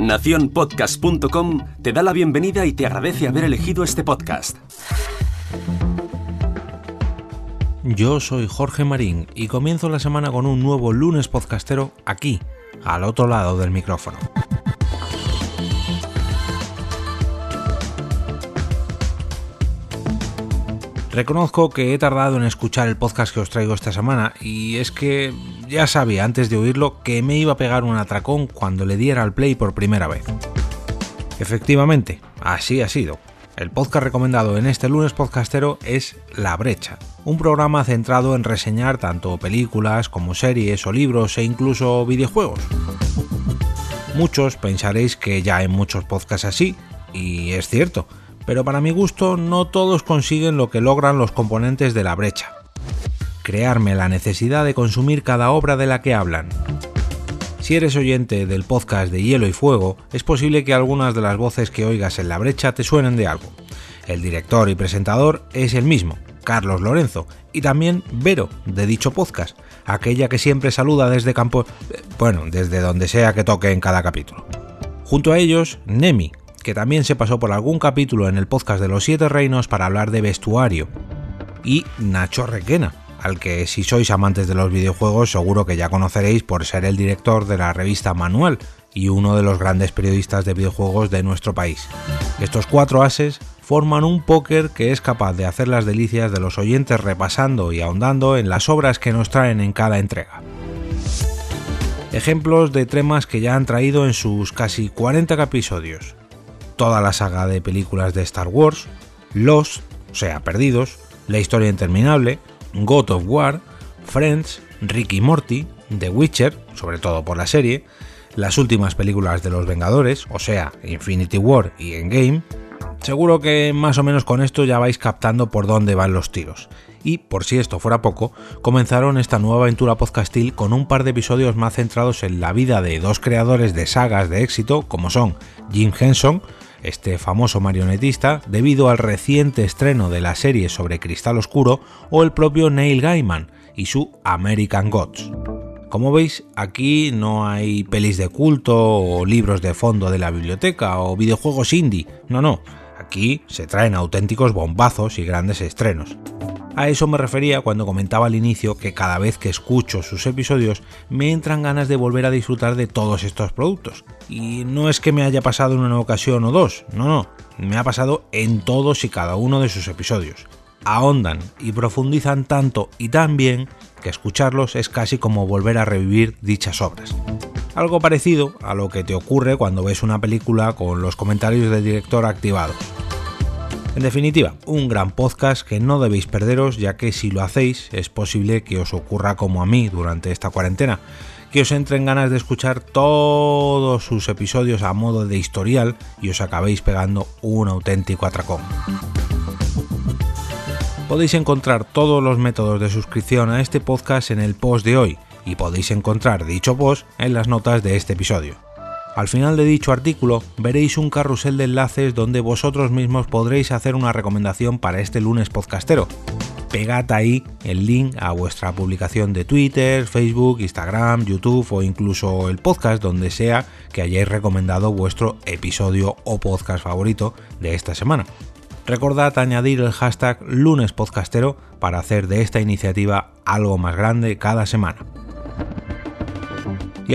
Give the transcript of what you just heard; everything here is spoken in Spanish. NaciónPodcast.com te da la bienvenida y te agradece haber elegido este podcast. Yo soy Jorge Marín y comienzo la semana con un nuevo lunes podcastero aquí, al otro lado del micrófono. Reconozco que he tardado en escuchar el podcast que os traigo esta semana y es que ya sabía antes de oírlo que me iba a pegar un atracón cuando le diera al play por primera vez. Efectivamente, así ha sido. El podcast recomendado en este lunes podcastero es La Brecha, un programa centrado en reseñar tanto películas como series o libros e incluso videojuegos. Muchos pensaréis que ya hay muchos podcasts así, y es cierto, pero para mi gusto no todos consiguen lo que logran los componentes de La Brecha: crearme la necesidad de consumir cada obra de la que hablan. Si eres oyente del podcast de Hielo y Fuego, es posible que algunas de las voces que oigas en La Brecha te suenen de algo. El director y presentador es el mismo, Carlos Lorenzo, y también Vero, de dicho podcast, aquella que siempre saluda desde desde donde sea que toque en cada capítulo. Junto a ellos, Nemi, que también se pasó por algún capítulo en el podcast de Los Siete Reinos para hablar de vestuario, y Nacho Requena, al que, si sois amantes de los videojuegos, seguro que ya conoceréis por ser el director de la revista Manual y uno de los grandes periodistas de videojuegos de nuestro país. Estos cuatro ases forman un póker que es capaz de hacer las delicias de los oyentes repasando y ahondando en las obras que nos traen en cada entrega. Ejemplos de temas que ya han traído en sus casi 40 episodios: toda la saga de películas de Star Wars, Lost, o sea, Perdidos, La Historia Interminable, God of War, Friends, Rick y Morty, The Witcher, sobre todo por la serie, las últimas películas de Los Vengadores, o sea, Infinity War y Endgame. Seguro que más o menos con esto ya vais captando por dónde van los tiros. Y, por si esto fuera poco, comenzaron esta nueva aventura podcastil con un par de episodios más centrados en la vida de dos creadores de sagas de éxito, como son Jim Henson, este famoso marionetista, debido al reciente estreno de la serie sobre Cristal Oscuro, o el propio Neil Gaiman y su American Gods. Como veis, aquí no hay pelis de culto o libros de fondo de la biblioteca o videojuegos indie. No, aquí se traen auténticos bombazos y grandes estrenos. A eso me refería cuando comentaba al inicio que cada vez que escucho sus episodios me entran ganas de volver a disfrutar de todos estos productos. Y no es que me haya pasado en una ocasión o dos, no, me ha pasado en todos y cada uno de sus episodios. Ahondan y profundizan tanto y tan bien que escucharlos es casi como volver a revivir dichas obras. Algo parecido a lo que te ocurre cuando ves una película con los comentarios del director activados. En definitiva, un gran podcast que no debéis perderos, ya que si lo hacéis es posible que os ocurra como a mí durante esta cuarentena, que os entren ganas de escuchar todos sus episodios a modo de historial y os acabéis pegando un auténtico atracón. Podéis encontrar todos los métodos de suscripción a este podcast en el post de hoy y podéis encontrar dicho post en las notas de este episodio. Al final de dicho artículo veréis un carrusel de enlaces donde vosotros mismos podréis hacer una recomendación para este lunes podcastero. Pegad ahí el link a vuestra publicación de Twitter, Facebook, Instagram, YouTube o incluso el podcast donde sea que hayáis recomendado vuestro episodio o podcast favorito de esta semana. Recordad añadir el hashtag LunesPodcastero para hacer de esta iniciativa algo más grande cada semana. Y